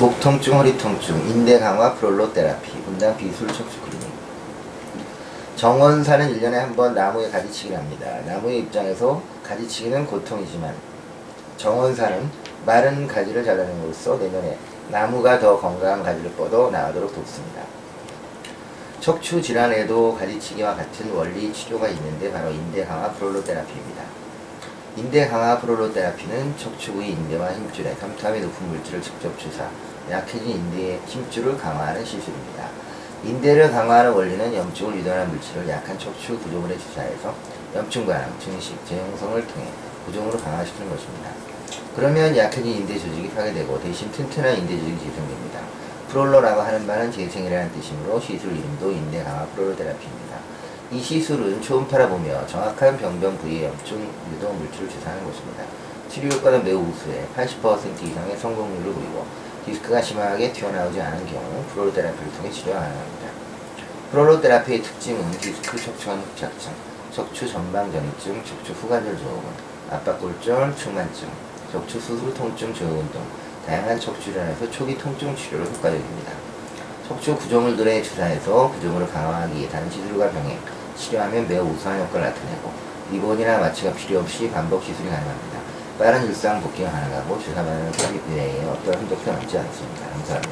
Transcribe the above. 목통증, 허리통증, 인대 강화, 프롤로 테라피, 분당 비술 척추 클리닉. 정원사는 1년에 한 번 나무에 가지치기를 합니다. 나무의 입장에서 가지치기는 고통이지만 정원사는 마른 가지를 잘라냄으로써 내년에 나무가 더 건강한 가지를 뻗어 나가도록 돕습니다. 척추 질환에도 가지치기와 같은 원리 치료가 있는데 바로 인대 강화, 프롤로 테라피입니다. 인대 강화 프롤로 테라피는 척추의 인대와 힘줄에 담탐이 높은 물질을 직접 주사, 약해진 인대의 힘줄을 강화하는 시술입니다. 인대를 강화하는 원리는 염증을 유발하는 물질을 약한 척추 구조물에 주사해서 염증 반응, 증식, 재형성을 통해 구조물을 강화시키는 것입니다. 그러면 약해진 인대 조직이 파괴되고 대신 튼튼한 인대 조직이 재생됩니다. 프롤로라고 하는 말은 재생이라는 뜻이므로 시술 이름도 인대 강화 프롤로 테라피입니다. 이 시술은 초음파라보며 정확한 병변 부위에 염증 유도 물질을 주사하는 것입니다. 치료 효과는 매우 우수해 80% 이상의 성공률을 보이고 디스크가 심하게 튀어나오지 않은 경우 프롤로 테라피를 통해 치료 가능합니다. 프롤로 테라피의 특징은 디스크 척추관 협착증, 척추 전방전이증, 척추 후관절 조금, 압박골절, 측만증, 척추 수술 통증 조금 등 다양한 척추 질환에서 초기 통증 치료로 효과적입니다. 척추 구조물들의 주사에서 구조물을 강화하기 다른 시술과 병행 치료하면 매우 우수한 효과를 나타내고 입원이나 마취가 필요 없이 반복 시술이 가능합니다. 빠른 일상 복귀가 가능하고 주사 맞는 사람 외에 어떤 흔적도 남지 않습니다. 감사합니다.